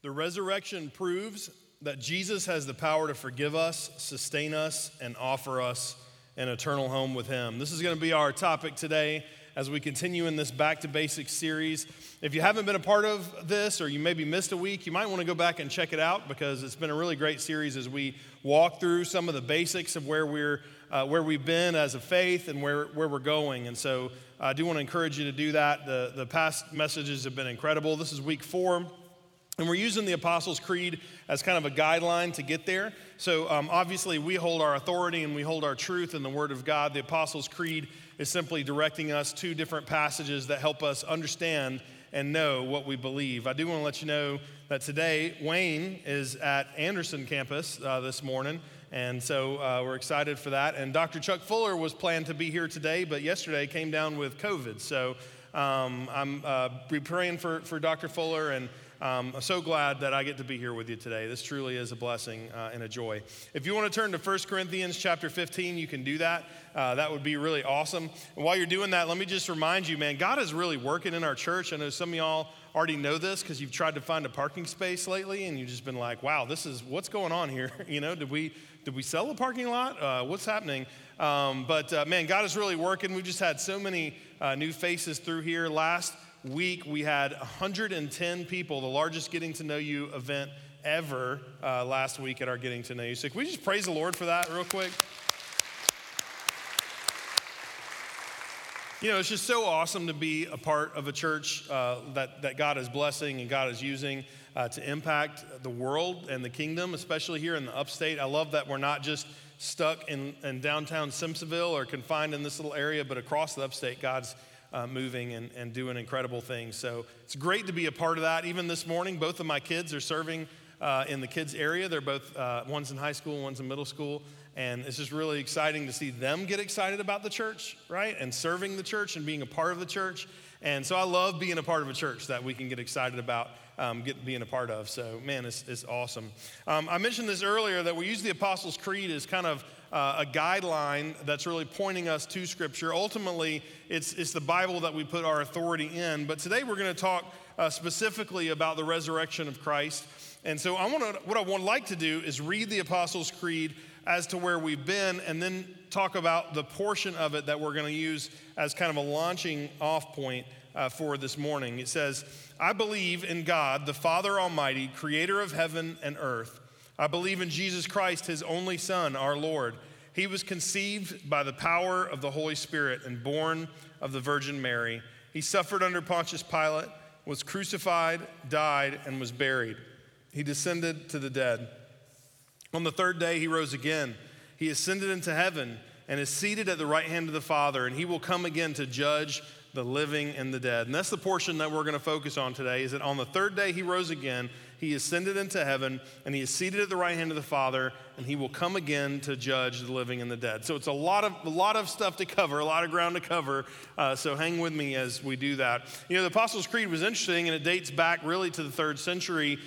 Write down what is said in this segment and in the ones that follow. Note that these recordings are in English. The resurrection proves that Jesus has the power to forgive us, sustain us, and offer us an eternal home with him. This is going to be our topic today as we continue in this Back to Basics series. If you haven't been a part of this, or you maybe missed a week, you might want to go back and check it out, because it's been a really great series as we walk through some of the basics of where we've been as a faith and where we're going. And so I do want to encourage you to do that. The past messages have been incredible. This is week 4. And we're using the Apostles' Creed as kind of a guideline to get there. So obviously we hold our authority and we hold our truth in the Word of God. The Apostles' Creed is simply directing us to different passages that help us understand and know what we believe. I do want to let you know that today Wayne is at Anderson campus this morning. And so we're excited for that. And Dr. Chuck Fuller was planned to be here today, but yesterday came down with COVID. So I'm praying for Dr. Fuller, and I'm so glad that I get to be here with you today. This truly is a blessing and a joy. If you want to turn to 1 Corinthians chapter 15, you can do that. That would be really awesome. And while you're doing that, let me just remind you, man, God is really working in our church. I know some of y'all already know this because you've tried to find a parking space lately, and you've just been like, wow, this is what's going on here. You know, did we sell a parking lot? What's happening? But man, God is really working. We've just had so many new faces through here. Last week we had 110 people, the largest Getting to Know You event ever last week at our Getting to Know You. So can we just praise the Lord for that real quick? You know, it's just so awesome to be a part of a church that God is blessing and God is using to impact the world and the kingdom, especially here in the upstate. I love that we're not just stuck in downtown Simpsonville or confined in this little area, but across the upstate, God's moving and doing incredible things. So it's great to be a part of that. Even this morning, both of my kids are serving in the kids area. They're both, one's in high school, one's in middle school. And it's just really exciting to see them get excited about the church, right? And serving the church and being a part of the church. And so I love being a part of a church that we can get excited about being a part of. So man, it's awesome. I mentioned this earlier that we use the Apostles' Creed as kind of a guideline that's really pointing us to Scripture. Ultimately, it's the Bible that we put our authority in. But today we're going to talk specifically about the resurrection of Christ. And so what I would like to do is read the Apostles' Creed as to where we've been, and then talk about the portion of it that we're going to use as kind of a launching off point for this morning. It says, I believe in God, the Father Almighty, creator of heaven and earth. I believe in Jesus Christ, his only Son, our Lord. He was conceived by the power of the Holy Spirit and born of the Virgin Mary. He suffered under Pontius Pilate, was crucified, died, and was buried. He descended to the dead. On the third day, he rose again. He ascended into heaven and is seated at the right hand of the Father, and he will come again to judge the living and the dead. And that's the portion that we're going to focus on today, is that on the third day he rose again, he ascended into heaven, and he is seated at the right hand of the Father, and he will come again to judge the living and the dead. So it's a lot of stuff to cover, a lot of ground to cover, so hang with me as we do that. You know, the Apostles' Creed was interesting, and it dates back really to the 3rd century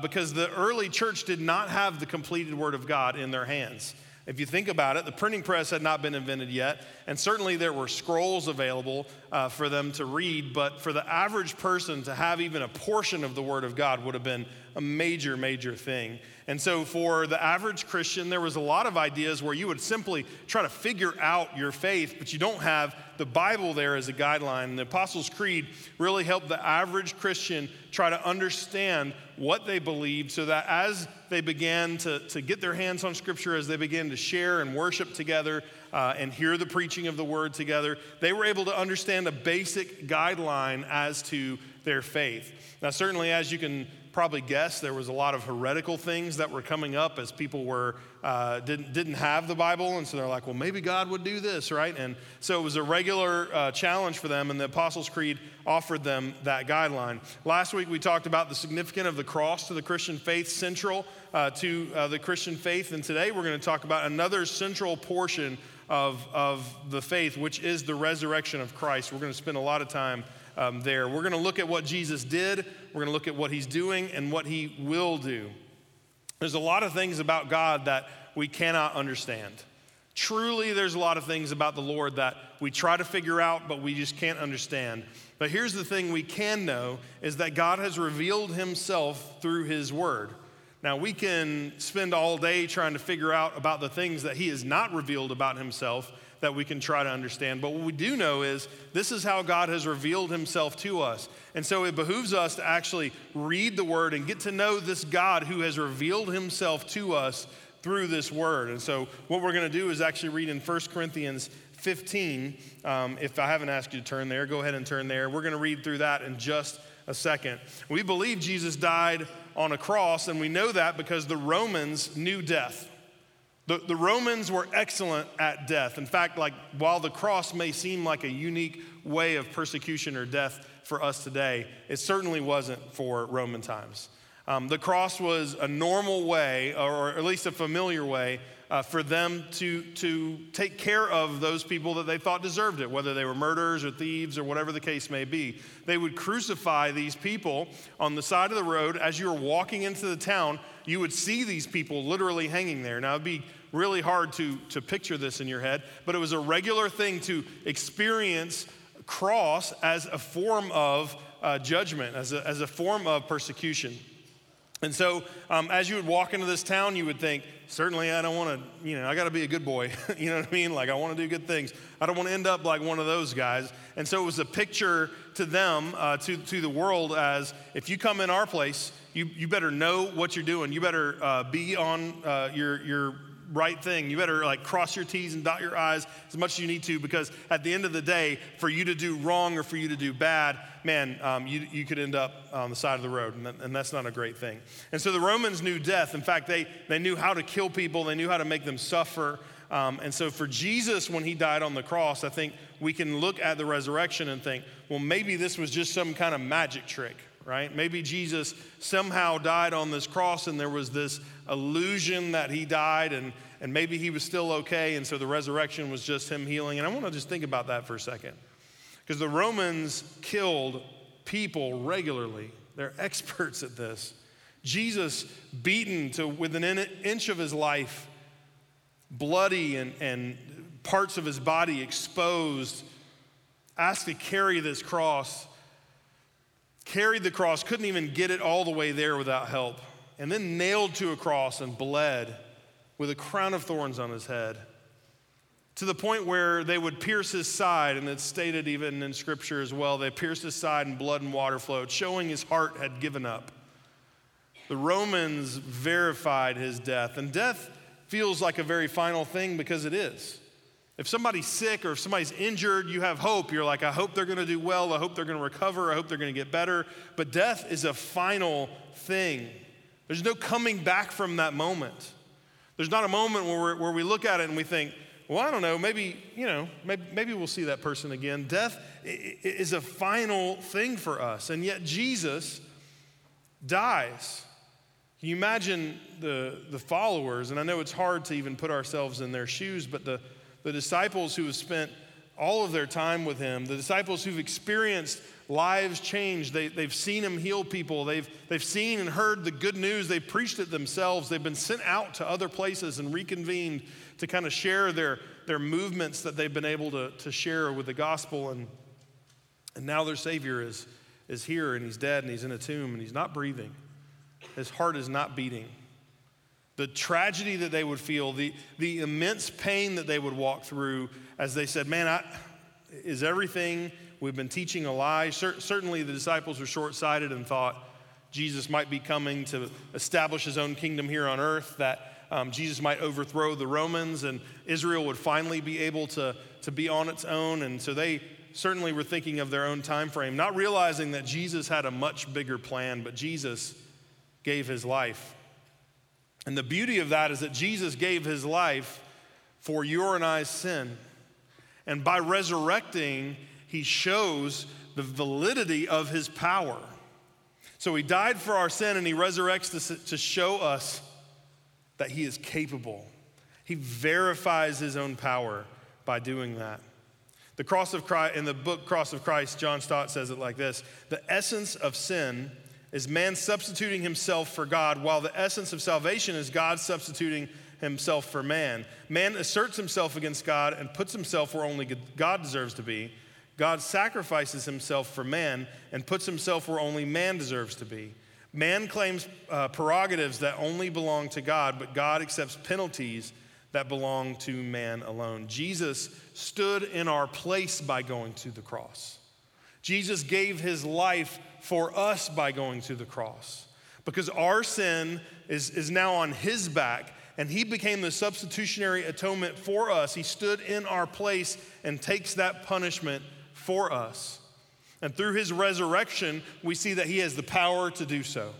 because the early church did not have the completed Word of God in their hands. If you think about it, the printing press had not been invented yet, and certainly there were scrolls available for them to read, but for the average person to have even a portion of the Word of God would have been a major, major thing. And so for the average Christian, there was a lot of ideas where you would simply try to figure out your faith, but you don't have the Bible there as a guideline. The Apostles' Creed really helped the average Christian try to understand what they believed, so that as they began to get their hands on Scripture, as they began to share and worship together and hear the preaching of the Word together, they were able to understand a basic guideline as to their faith. Now, certainly, as you can probably guess, there was a lot of heretical things that were coming up as people were didn't have the Bible, and so they're like, well, maybe God would do this, right? And so it was a regular challenge for them, and the Apostles' Creed offered them that guideline. Last week we talked about the significance of the cross to the Christian faith, central to the Christian faith, and today we're going to talk about another central portion of the faith, which is the resurrection of Christ. We're going to spend a lot of time there. We're going to look at what Jesus did. We're going to look at what he's doing and what he will do. There's a lot of things about God that we cannot understand. Truly, there's a lot of things about the Lord that we try to figure out, but we just can't understand. But here's the thing we can know is that God has revealed himself through his word. Now, we can spend all day trying to figure out about the things that he has not revealed about himself that we can try to understand. But what we do know is this is how God has revealed himself to us. And so it behooves us to actually read the word and get to know this God who has revealed himself to us through this word. And so what we're going to do is actually read in 1 Corinthians 15. If I haven't asked you to turn there, go ahead and turn there. We're going to read through that in just a second. We believe Jesus died on a cross, and we know that because the Romans knew death. The Romans were excellent at death. In fact, while the cross may seem like a unique way of persecution or death for us today, it certainly wasn't for Roman times. The cross was a normal way, or at least a familiar way, for them to take care of those people that they thought deserved it, whether they were murderers or thieves or whatever the case may be. They would crucify these people on the side of the road. As you were walking into the town, you would see these people literally hanging there. Now, it'd be really hard to picture this in your head, but it was a regular thing to experience cross as a form of judgment, as a form of persecution. And so as you would walk into this town, you would think, certainly I don't want to, I got to be a good boy. You know what I mean? I want to do good things. I don't want to end up like one of those guys. And so it was a picture to them, to the world, as if you come in our place, you better know what you're doing. You better be on your right thing. You better cross your T's and dot your I's as much as you need to, because at the end of the day, for you to do wrong or for you to do bad, you could end up on the side of the road, and that's not a great thing. And so the Romans knew death. In fact, they knew how to kill people. They knew how to make them suffer. And so for Jesus, when he died on the cross, I think we can look at the resurrection and think, well, maybe this was just some kind of magic trick, right? Maybe Jesus somehow died on this cross, and there was this illusion that he died, and maybe he was still okay, and so the resurrection was just him healing. And I want to just think about that for a second. Because the Romans killed people regularly. They're experts at this. Jesus beaten to within an inch of his life, bloody and parts of his body exposed, asked to carry this cross, carried the cross, couldn't even get it all the way there without help, and then nailed to a cross and bled with a crown of thorns on his head, to the point where they would pierce his side, and it's stated even in Scripture as well, they pierced his side and blood and water flowed, showing his heart had given up. The Romans verified his death, and death feels like a very final thing because it is. If somebody's sick or if somebody's injured, you have hope. You're like, I hope they're going to do well. I hope they're going to recover. I hope they're going to get better. But death is a final thing. There's no coming back from that moment. There's not a moment where we look at it and we think, well, I don't know, maybe we'll see that person again. Death is a final thing for us, and yet Jesus dies. Can you imagine the followers? And I know it's hard to even put ourselves in their shoes, but the disciples who have spent all of their time with him, the disciples who've experienced lives change, they've seen him heal people, they've seen and heard the good news, they've preached it themselves, they've been sent out to other places and reconvened to kind of share their movements that they've been able to share with the gospel, and now their Savior is here, and he's dead, and he's in a tomb, and he's not breathing. His heart is not beating. The tragedy that they would feel, the immense pain that they would walk through as they said, is everything we've been teaching a lie? Certainly the disciples were short-sighted and thought Jesus might be coming to establish his own kingdom here on earth, that Jesus might overthrow the Romans and Israel would finally be able to be on its own. And so they certainly were thinking of their own time frame, not realizing that Jesus had a much bigger plan, but Jesus gave his life. And the beauty of that is that Jesus gave his life for your and I's sin. And by resurrecting, he shows the validity of his power. So he died for our sin, and he resurrects to show us that he is capable. He verifies his own power by doing that. The cross of Christ, in the book Cross of Christ, John Stott says it like this: the essence of sin is man substituting himself for God, while the essence of salvation is God substituting himself for man. Man asserts himself against God and puts himself where only God deserves to be. God sacrifices himself for man and puts himself where only man deserves to be. Man claims prerogatives that only belong to God, but God accepts penalties that belong to man alone. Jesus stood in our place by going to the cross. Jesus gave his life for us by going to the cross, because our sin is now on his back, and he became the substitutionary atonement for us. He stood in our place and takes that punishment for us. And through his resurrection, we see that he has the power to do so.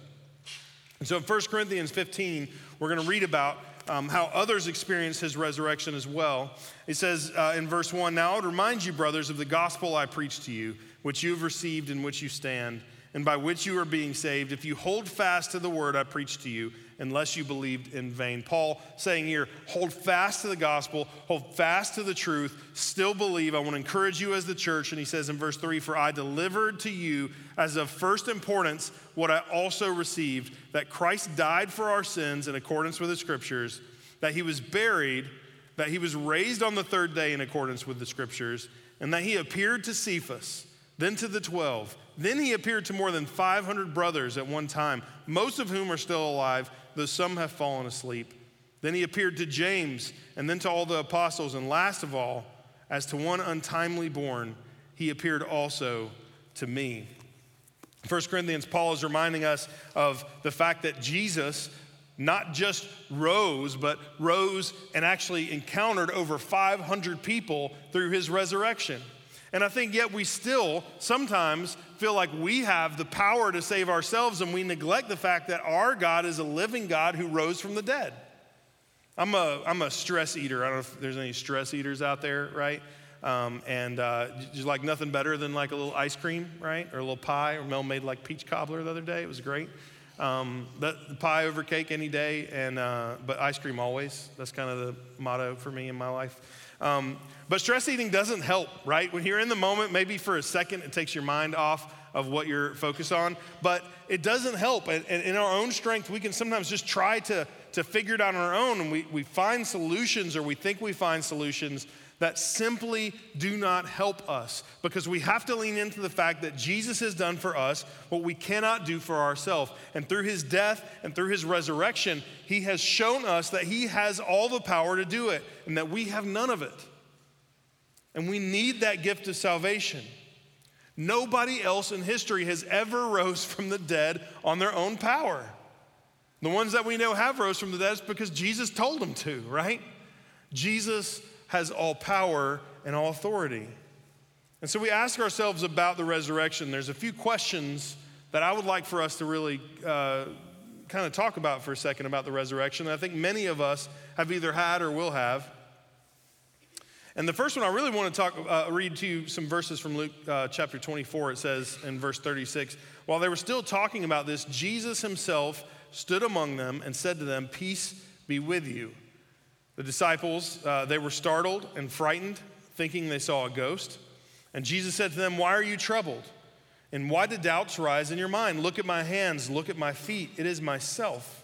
And so in 1 Corinthians 15, we're going to read about how others experienced his resurrection as well. It says in verse 1, "Now I would remind you, brothers, of the gospel I preached to you, which you have received, in which you stand, and by which you are being saved, if you hold fast to the word I preached to you, unless you believed in vain." Paul saying here, hold fast to the gospel, hold fast to the truth, still believe. I want to encourage you as the church. And he says in verse 3, "For I delivered to you as of first importance what I also received, that Christ died for our sins in accordance with the scriptures, that he was buried, that he was raised on the third day in accordance with the scriptures, and that he appeared to Cephas, then to the 12. Then he appeared to more than 500 brothers at one time, most of whom are still alive, though some have fallen asleep. Then he appeared to James, and then to all the apostles. And last of all, as to one untimely born, he appeared also to me." In 1 Corinthians, Paul is reminding us of the fact that Jesus not just rose, but rose and actually encountered over 500 people through his resurrection. And I think yet we still sometimes feel like we have the power to save ourselves, and we neglect the fact that our God is a living God who rose from the dead. I'm a stress eater. I don't know if there's any stress eaters out there, right? And just like nothing better than like a little ice cream, right? Or a little pie. Or Mel made like peach cobbler the other day. It was great. The pie over cake any day, but ice cream always. That's kind of the motto for me in my life. But stress eating doesn't help, right? When you're in the moment, maybe for a second, it takes your mind off of what you're focused on, but it doesn't help. And in our own strength, we can sometimes just try to figure it out on our own, and we find solutions, or we think we find solutions that simply do not help us, because we have to lean into the fact that Jesus has done for us what we cannot do for ourselves. And through his death and through his resurrection, he has shown us that he has all the power to do it and that we have none of it. And we need that gift of salvation. Nobody else in history has ever rose from the dead on their own power. The ones that we know have rose from the dead is because Jesus told them to, right? Jesus has all power and all authority. And so we ask ourselves about the resurrection. There's a few questions that I would like for us to really kind of talk about for a second about the resurrection. And I think many of us have either had or will have. And the first one, I really want to read to you some verses from Luke chapter 24. It says in verse 36, "While they were still talking about this, Jesus himself stood among them and said to them, 'Peace be with you.' The disciples, they were startled and frightened, thinking they saw a ghost. And Jesus said to them, 'Why are you troubled? And why do doubts rise in your mind? Look at my hands, look at my feet. It is myself.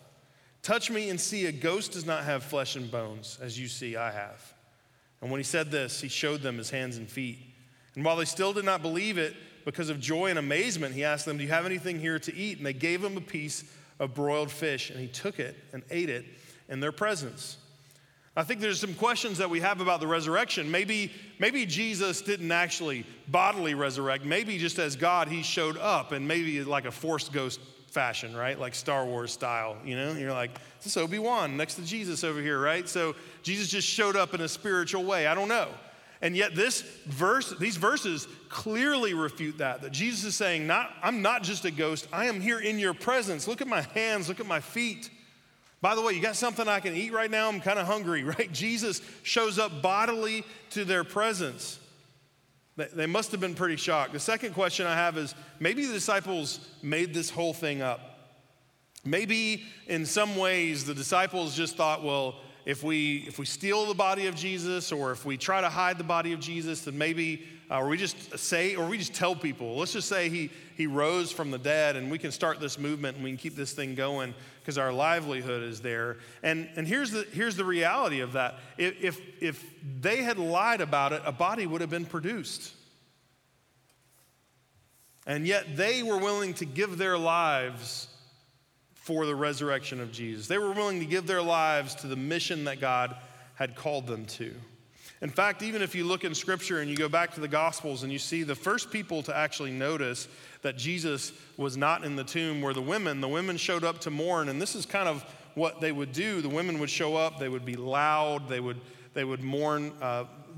Touch me and see. A ghost does not have flesh and bones, as you see I have.' And when he said this, he showed them his hands and feet. And while they still did not believe it, because of joy and amazement, he asked them, 'Do you have anything here to eat?' And they gave him a piece of broiled fish, and he took it and ate it in their presence." I think there's some questions that we have about the resurrection. Maybe Jesus didn't actually bodily resurrect. Maybe just as God, he showed up, and maybe like a forced ghost fashion, right? Like Star Wars style, you know? You're like, this is Obi-Wan next to Jesus over here, right? So Jesus just showed up in a spiritual way. I don't know. And yet these verses clearly refute that Jesus is saying, I'm not just a ghost. I am here in your presence. Look at my hands. Look at my feet. By the way, you got something I can eat right now? I'm kind of hungry, right? Jesus shows up bodily to their presence. They must have been pretty shocked. The second question I have is, maybe the disciples made this whole thing up. Maybe in some ways the disciples just thought, well, if we steal the body of Jesus, or if we try to hide the body of Jesus, then maybe, or we just say, or we just tell people, let's just say he rose from the dead, and we can start this movement and we can keep this thing going because our livelihood is there. And here's the reality of that. If they had lied about it, a body would have been produced. And yet they were willing to give their lives for the resurrection of Jesus. They were willing to give their lives to the mission that God had called them to. In fact, even if you look in Scripture and you go back to the Gospels and you see the first people to actually notice that Jesus was not in the tomb were the women. The women showed up to mourn, and this is kind of what they would do. The women would show up, they would be loud, they would mourn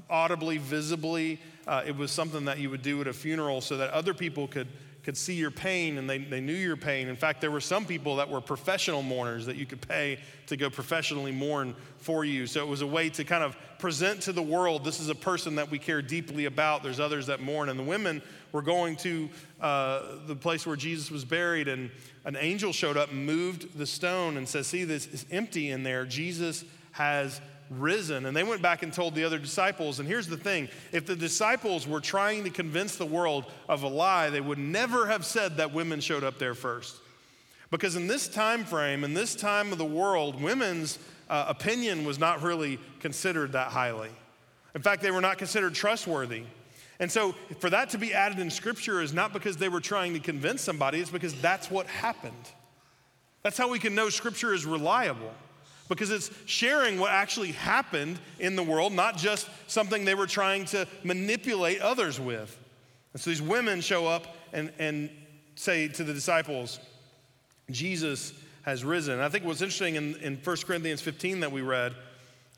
audibly, visibly. It was something that you would do at a funeral so that other people could see your pain, and they knew your pain. In fact, there were some people that were professional mourners that you could pay to go professionally mourn for you. So it was a way to kind of present to the world, this is a person that we care deeply about. There's others that mourn. And the women were going to the place where Jesus was buried, and an angel showed up and moved the stone and said, see, this is empty in there. Jesus has risen. And they went back and told the other disciples. And here's the thing, if the disciples were trying to convince the world of a lie, they would never have said that women showed up there first. Because in this time frame, in this time of the world, women's opinion was not really considered that highly. In fact, they were not considered trustworthy. And so for that to be added in Scripture is not because they were trying to convince somebody, it's because that's what happened. That's how we can know Scripture is reliable. Because it's sharing what actually happened in the world, not just something they were trying to manipulate others with. And so these women show up and say to the disciples, Jesus has risen. And I think what's interesting in 1 Corinthians 15 that we read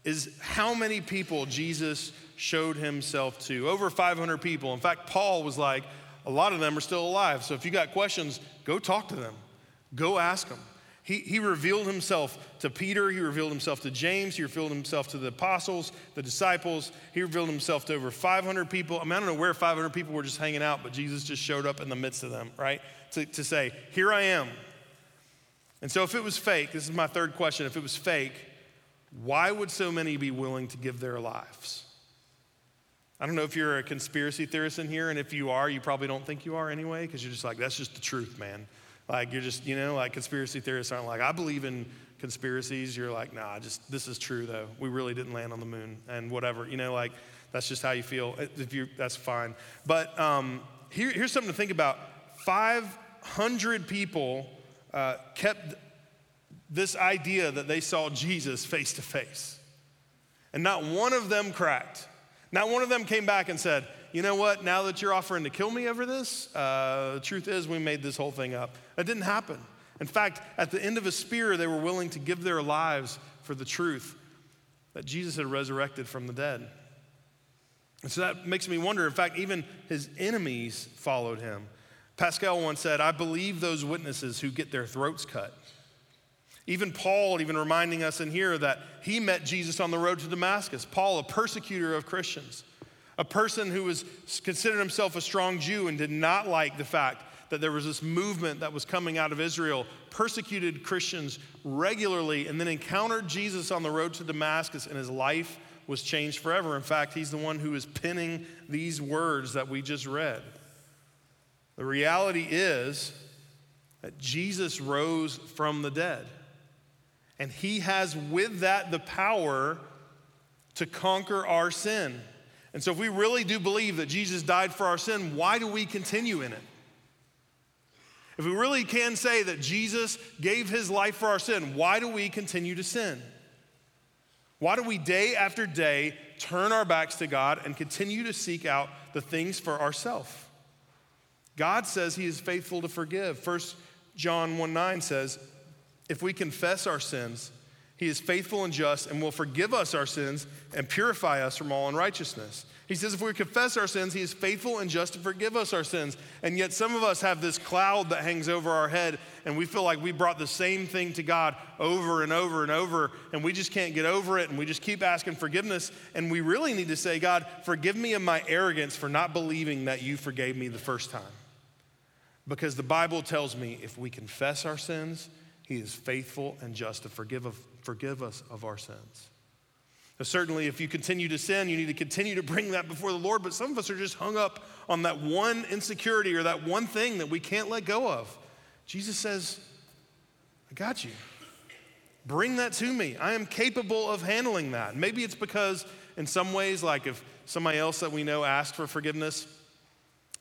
is how many people Jesus showed himself to. Over 500 people. In fact, Paul was like, a lot of them are still alive. So if you got questions, go talk to them. Go ask them. He revealed himself to Peter. He revealed himself to James. He revealed himself to the apostles, the disciples. He revealed himself to over 500 people. I mean, I don't know where 500 people were just hanging out, but Jesus just showed up in the midst of them, right? To say, here I am. And so if it was fake, this is my third question, if it was fake, why would so many be willing to give their lives? I don't know if you're a conspiracy theorist in here, and if you are, you probably don't think you are anyway, because you're just like, that's just the truth, man. Like you're just, like conspiracy theorists aren't like, I believe in conspiracies. You're like, nah, this is true though. We really didn't land on the moon and whatever. Like that's just how you feel. That's fine. But here's something to think about. 500 people kept this idea that they saw Jesus face to face. And not one of them cracked. Not one of them came back and said, you know what, now that you're offering to kill me over this, the truth is we made this whole thing up. That didn't happen. In fact, at the end of a spear, they were willing to give their lives for the truth that Jesus had resurrected from the dead. And so that makes me wonder, in fact, even his enemies followed him. Pascal once said, I believe those witnesses who get their throats cut. Even Paul, even reminding us in here that he met Jesus on the road to Damascus. Paul, a persecutor of Christians. A person who was considered himself a strong Jew and did not like the fact that there was this movement that was coming out of Israel, persecuted Christians regularly, and then encountered Jesus on the road to Damascus, and his life was changed forever. In fact, he's the one who is penning these words that we just read. The reality is that Jesus rose from the dead, and he has with that the power to conquer our sin. And so if we really do believe that Jesus died for our sin, why do we continue in it? If we really can say that Jesus gave his life for our sin, why do we continue to sin? Why do we day after day turn our backs to God and continue to seek out the things for ourselves? God says he is faithful to forgive. First John 1:9 says, if we confess our sins, he is faithful and just and will forgive us our sins and purify us from all unrighteousness. He says if we confess our sins, he is faithful and just to forgive us our sins. And yet some of us have this cloud that hangs over our head, and we feel like we brought the same thing to God over and over and over, and we just can't get over it, and we just keep asking forgiveness. And we really need to say, God, forgive me of my arrogance for not believing that you forgave me the first time. Because the Bible tells me if we confess our sins, he is faithful and just to forgive us of our sins. Now, certainly, if you continue to sin, you need to continue to bring that before the Lord, but some of us are just hung up on that one insecurity or that one thing that we can't let go of. Jesus says, I got you. Bring that to me. I am capable of handling that. Maybe it's because in some ways, like if somebody else that we know asked for forgiveness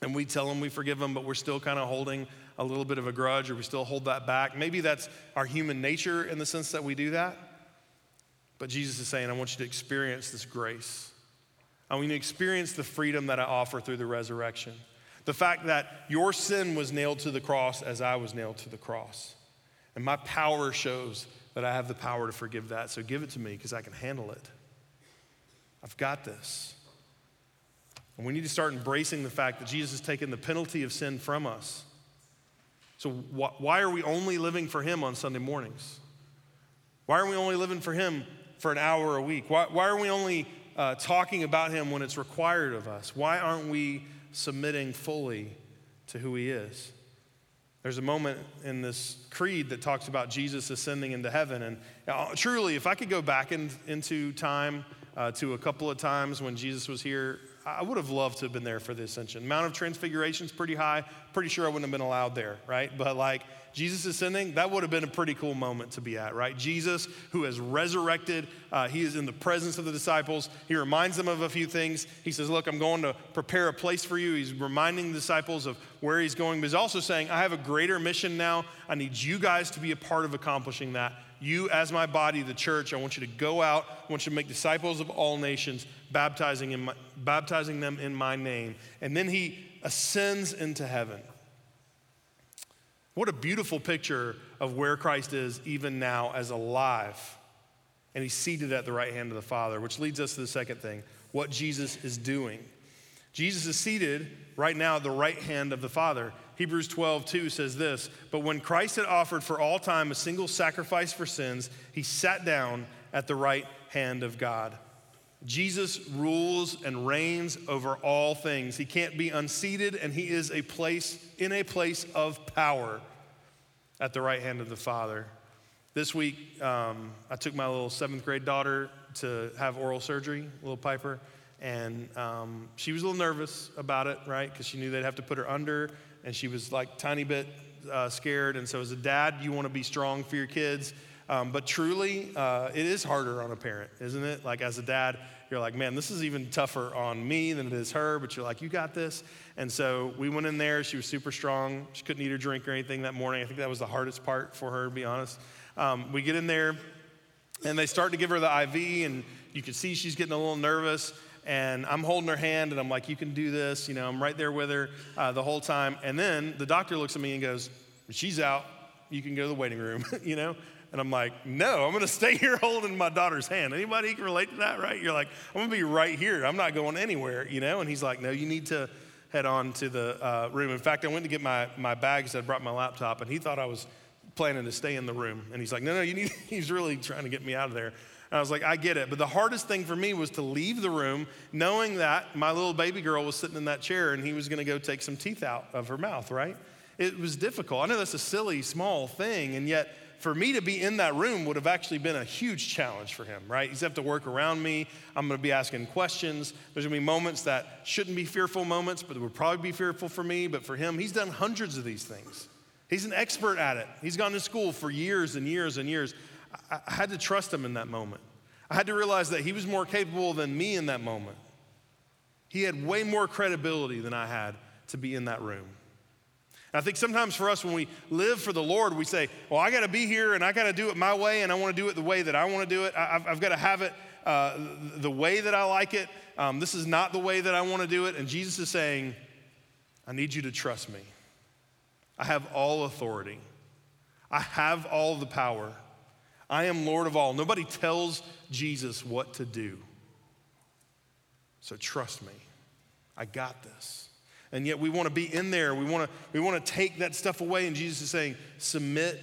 and we tell them we forgive them, but we're still kind of holding a little bit of a grudge or we still hold that back. Maybe that's our human nature in the sense that we do that. But Jesus is saying, I want you to experience this grace. I want you to experience the freedom that I offer through the resurrection. The fact that your sin was nailed to the cross as I was nailed to the cross. And my power shows that I have the power to forgive that. So give it to me because I can handle it. I've got this. And we need to start embracing the fact that Jesus has taken the penalty of sin from us. So why are we only living for him on Sunday mornings? Why are we only living for him for an hour a week? Why are we only talking about him when it's required of us? Why aren't we submitting fully to who he is? There's a moment in this creed that talks about Jesus ascending into heaven. And truly, if I could go back into time to a couple of times when Jesus was here, I would have loved to have been there for the ascension. Mount of Transfiguration's pretty high. Pretty sure I wouldn't have been allowed there, right? But like Jesus ascending, that would have been a pretty cool moment to be at, right? Jesus, who has resurrected, he is in the presence of the disciples. He reminds them of a few things. He says, look, I'm going to prepare a place for you. He's reminding the disciples of where he's going, but he's also saying, I have a greater mission now. I need you guys to be a part of accomplishing that. You as my body, the church, I want you to go out. I want you to make disciples of all nations, baptizing them in my name. And then he ascends into heaven. What a beautiful picture of where Christ is even now as alive. And he's seated at the right hand of the Father, which leads us to the second thing, what Jesus is doing. Jesus is seated right now at the right hand of the Father. Hebrews 12:2 says this, but when Christ had offered for all time a single sacrifice for sins, he sat down at the right hand of God. Jesus rules and reigns over all things. He can't be unseated, and he is in a place of power at the right hand of the Father. This week, I took my little 7th grade daughter to have oral surgery, little Piper, and she was a little nervous about it, right? Because she knew they'd have to put her under, and she was like tiny bit scared. And so as a dad, you want to be strong for your kids. But truly, it is harder on a parent, isn't it? Like as a dad, you're like, man, this is even tougher on me than it is her, but you're like, you got this. And so we went in there, she was super strong. She couldn't eat or drink or anything that morning. I think that was the hardest part for her, to be honest. We get in there and they start to give her the IV, and you can see she's getting a little nervous, and I'm holding her hand and I'm like, you can do this. You know, I'm right there with her the whole time. And then the doctor looks at me and goes, she's out, you can go to the waiting room, you know? And I'm like, no, I'm gonna stay here holding my daughter's hand. Anybody can relate to that, right? You're like, I'm gonna be right here. I'm not going anywhere, you know? And he's like, no, you need to head on to the room. In fact, I went to get my bags. I brought my laptop, and he thought I was planning to stay in the room. And he's like, no, he's really trying to get me out of there. And I was like, I get it. But the hardest thing for me was to leave the room knowing that my little baby girl was sitting in that chair and he was gonna go take some teeth out of her mouth, right? It was difficult. I know that's a silly, small thing, and yet, for me to be in that room would have actually been a huge challenge for him, right? He's have to work around me. I'm gonna be asking questions. There's gonna be moments that shouldn't be fearful moments, but would probably be fearful for me. But for him, he's done hundreds of these things. He's an expert at it. He's gone to school for years and years and years. I had to trust him in that moment. I had to realize that he was more capable than me in that moment. He had way more credibility than I had to be in that room. I think sometimes for us, when we live for the Lord, we say, well, I gotta be here and I gotta do it my way, and I wanna do it the way that I wanna do it. I've gotta have it the way that I like it. This is not the way that I wanna do it. And Jesus is saying, I need you to trust me. I have all authority. I have all the power. I am Lord of all. Nobody tells Jesus what to do. So trust me, I got this. And yet we want to be in there. We want to take that stuff away. And Jesus is saying, submit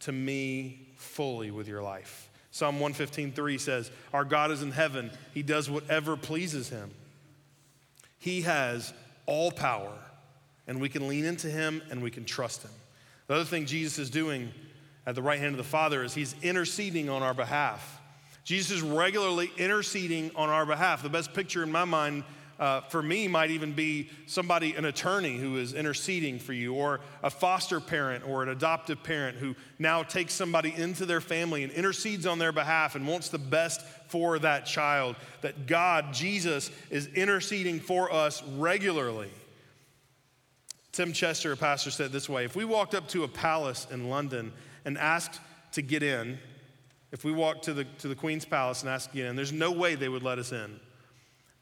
to me fully with your life. Psalm 115:3 says, our God is in heaven. He does whatever pleases him. He has all power, and we can lean into him and we can trust him. The other thing Jesus is doing at the right hand of the Father is he's interceding on our behalf. Jesus is regularly interceding on our behalf. The best picture in my mind for me might even be somebody, an attorney who is interceding for you, or a foster parent or an adoptive parent who now takes somebody into their family and intercedes on their behalf and wants the best for that child. That God, Jesus, is interceding for us regularly. Tim Chester, a pastor, said this way: if we walked up to a palace in London and asked to get in, if we walked to the Queen's Palace and asked to get in, there's no way they would let us in.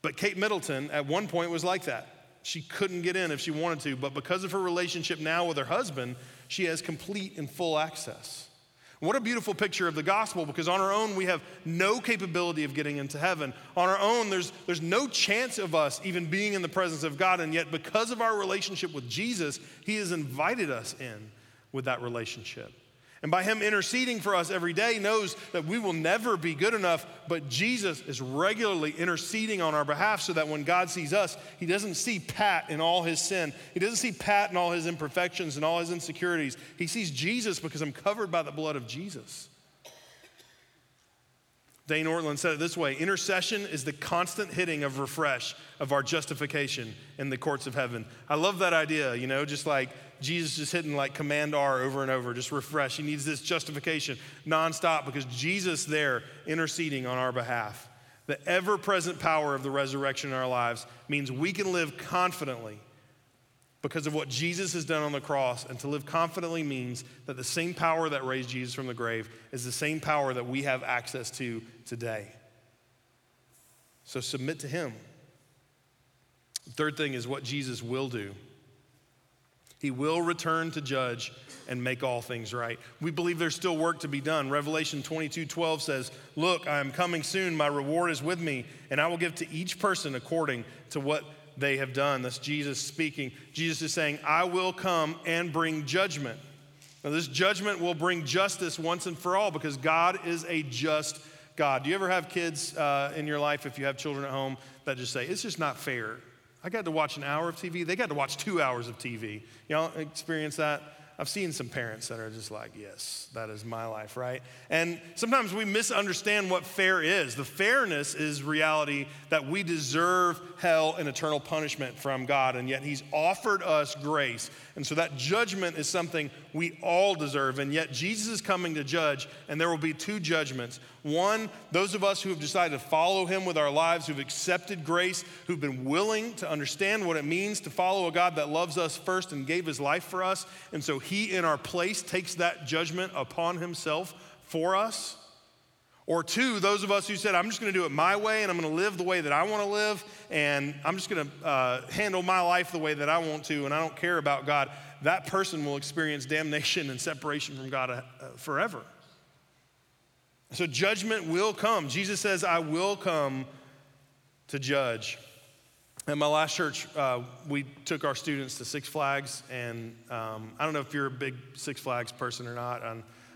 But Kate Middleton at one point was like that. She couldn't get in if she wanted to, but because of her relationship now with her husband, she has complete and full access. What a beautiful picture of the gospel, because on our own, we have no capability of getting into heaven. On our own, there's no chance of us even being in the presence of God, and yet because of our relationship with Jesus, he has invited us in with that relationship. And by him interceding for us every day, knows that we will never be good enough, but Jesus is regularly interceding on our behalf so that when God sees us, he doesn't see Pat in all his sin. He doesn't see Pat in all his imperfections and all his insecurities. He sees Jesus because I'm covered by the blood of Jesus. Dane Ortlund said it this way: intercession is the constant hitting of refresh of our justification in the courts of heaven. I love that idea, you know, just like Jesus just hitting like command R over and over, just refresh. He needs this justification nonstop because Jesus there interceding on our behalf. The ever-present power of the resurrection in our lives means we can live confidently because of what Jesus has done on the cross. And to live confidently means that the same power that raised Jesus from the grave is the same power that we have access to today. So submit to him. The third thing is what Jesus will do. He will return to judge and make all things right. We believe there's still work to be done. Revelation 22:12 says, "Look, I am coming soon. My reward is with me, and I will give to each person according to what they have done." That's Jesus speaking. Jesus is saying, I will come and bring judgment. Now, this judgment will bring justice once and for all because God is a just God. Do you ever have kids in your life, if you have children at home, that just say, it's just not fair. I got to watch an hour of TV. They got to watch 2 hours of TV. Y'all experience that? I've seen some parents that are just like, yes, that is my life, right? And sometimes we misunderstand what fair is. The fairness is reality that we deserve hell and eternal punishment from God, and yet he's offered us grace. And so that judgment is something we all deserve, and yet Jesus is coming to judge, and there will be two judgments. One, those of us who have decided to follow him with our lives, who've accepted grace, who've been willing to understand what it means to follow a God that loves us first and gave his life for us, and so he in our place takes that judgment upon himself for us. Or two, those of us who said, I'm just gonna do it my way and I'm gonna live the way that I wanna live and I'm just gonna handle my life the way that I want to and I don't care about God. That person will experience damnation and separation from God forever. So judgment will come. Jesus says, I will come to judge. At my last church, we took our students to Six Flags, and I don't know if you're a big Six Flags person or not,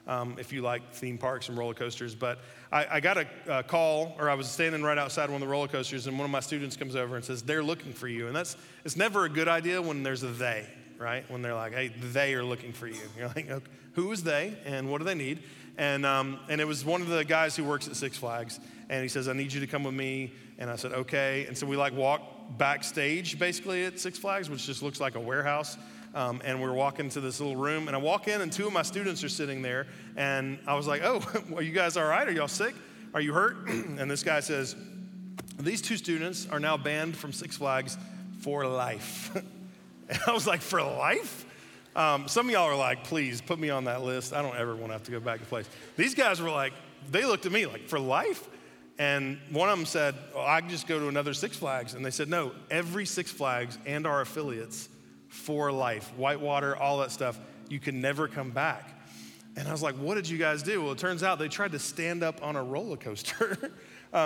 and if you like theme parks and roller coasters, but I got a call, or I was standing right outside one of the roller coasters, and one of my students comes over and says, they're looking for you, and it's never a good idea when there's a they, right? When they're like, hey, they are looking for you. You're like, okay, who is they, and what do they need? And it was one of the guys who works at Six Flags, and he says, I need you to come with me, and I said, okay, and so we like walked backstage basically at Six Flags, which just looks like a warehouse. And we're walking to this little room and I walk in and two of my students are sitting there and I was like, oh, are you guys all right? Are y'all sick? Are you hurt? And this guy says, these two students are now banned from Six Flags for life. And I was like, for life? Some of y'all are like, please put me on that list. I don't ever want to have to go back to place. These guys were like, they looked at me like, for life? And one of them said, well, I can just go to another Six Flags. And they said, no, every Six Flags and our affiliates for life, Whitewater, all that stuff, you can never come back. And I was like, what did you guys do? Well, it turns out they tried to stand up on a roller coaster,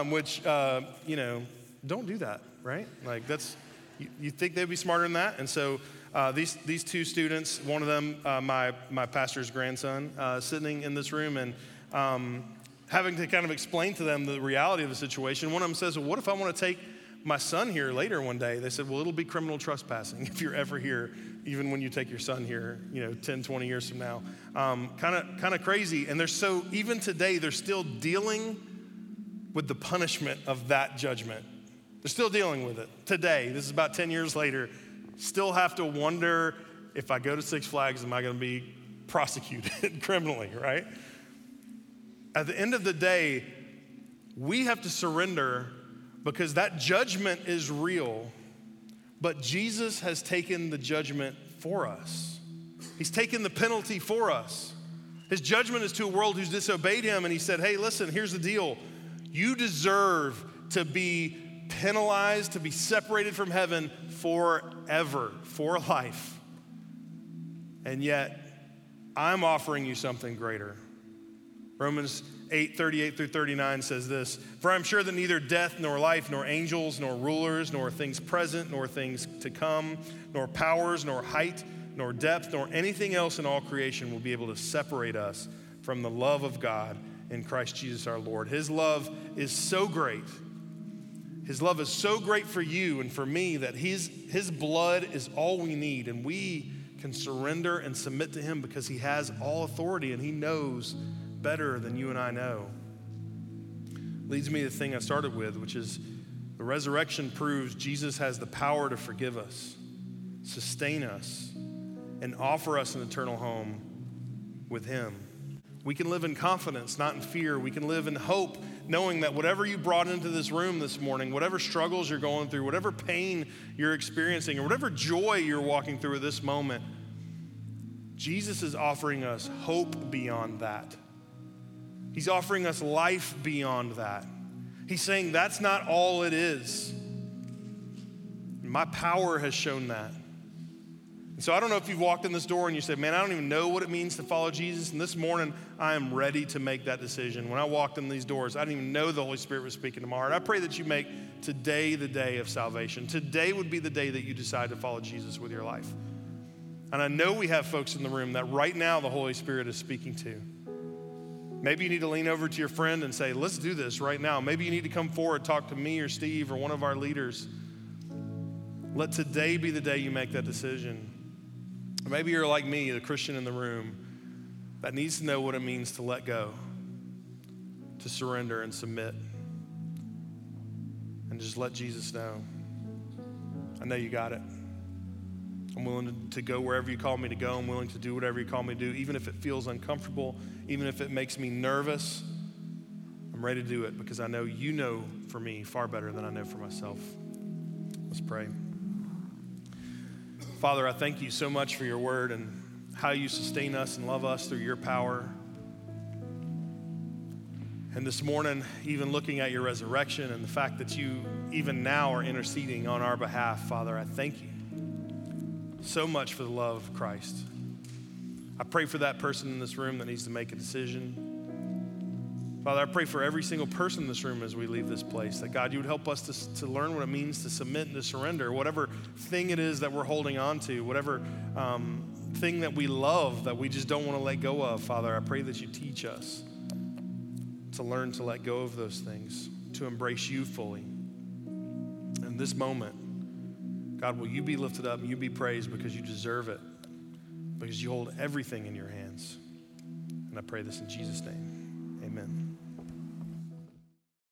which, you know, don't do that, right? Like that's, you think they'd be smarter than that? And so these two students, one of them, my pastor's grandson, sitting in this room and, having to kind of explain to them the reality of the situation. One of them says, well, what if I want to take my son here later one day? They said, well, it'll be criminal trespassing if you're ever here, even when you take your son here, you know, 10, 20 years from now. Kind of crazy. And they're so, even today, they're still dealing with the punishment of that judgment. They're still dealing with it today. This is about 10 years later. Still have to wonder, if I go to Six Flags, am I going to be prosecuted criminally, right? At the end of the day, we have to surrender because that judgment is real, but Jesus has taken the judgment for us. He's taken the penalty for us. His judgment is to a world who's disobeyed him, and he said, hey, listen, here's the deal. You deserve to be penalized, to be separated from heaven forever, for life. And yet, I'm offering you something greater. Romans 8, 38 through 39 says this, for I'm sure that neither death nor life, nor angels, nor rulers, nor things present, nor things to come, nor powers, nor height, nor depth, nor anything else in all creation will be able to separate us from the love of God in Christ Jesus our Lord. His love is so great. His love is so great for you and for me that his blood is all we need, and we can surrender and submit to him because he has all authority and he knows better than you and I know. Leads me to the thing I started with, which is the resurrection proves Jesus has the power to forgive us, sustain us, and offer us an eternal home with him. We can live in confidence, not in fear. We can live in hope, knowing that whatever you brought into this room this morning, whatever struggles you're going through, whatever pain you're experiencing, or whatever joy you're walking through at this moment, Jesus is offering us hope beyond that. He's offering us life beyond that. He's saying that's not all it is. My power has shown that. So I don't know if you've walked in this door and you said, man, I don't even know what it means to follow Jesus. And this morning, I am ready to make that decision. When I walked in these doors, I didn't even know the Holy Spirit was speaking to my heart. I pray that you make today the day of salvation. Today would be the day that you decide to follow Jesus with your life. And I know we have folks in the room that right now the Holy Spirit is speaking to. Maybe you need to lean over to your friend and say, let's do this right now. Maybe you need to come forward, talk to me or Steve or one of our leaders. Let today be the day you make that decision. Maybe you're like me, the Christian in the room, that needs to know what it means to let go, to surrender and submit, and just let Jesus know, I know you got it. I'm willing to go wherever you call me to go. I'm willing to do whatever you call me to do, even if it feels uncomfortable, even if it makes me nervous. I'm ready to do it because I know you know for me far better than I know for myself. Let's pray. Father, I thank you so much for your word and how you sustain us and love us through your power. And this morning, even looking at your resurrection and the fact that you even now are interceding on our behalf, Father, I thank you so much for the love of Christ. I pray for that person in this room that needs to make a decision. Father, I pray for every single person in this room as we leave this place, that God, you would help us to learn what it means to submit and to surrender, whatever thing it is that we're holding on to, whatever thing that we love that we just don't want to let go of. Father, I pray that you teach us to learn to let go of those things, to embrace you fully. In this moment, God, will you be lifted up and you be praised because you deserve it, because you hold everything in your hands. And I pray this in Jesus' name.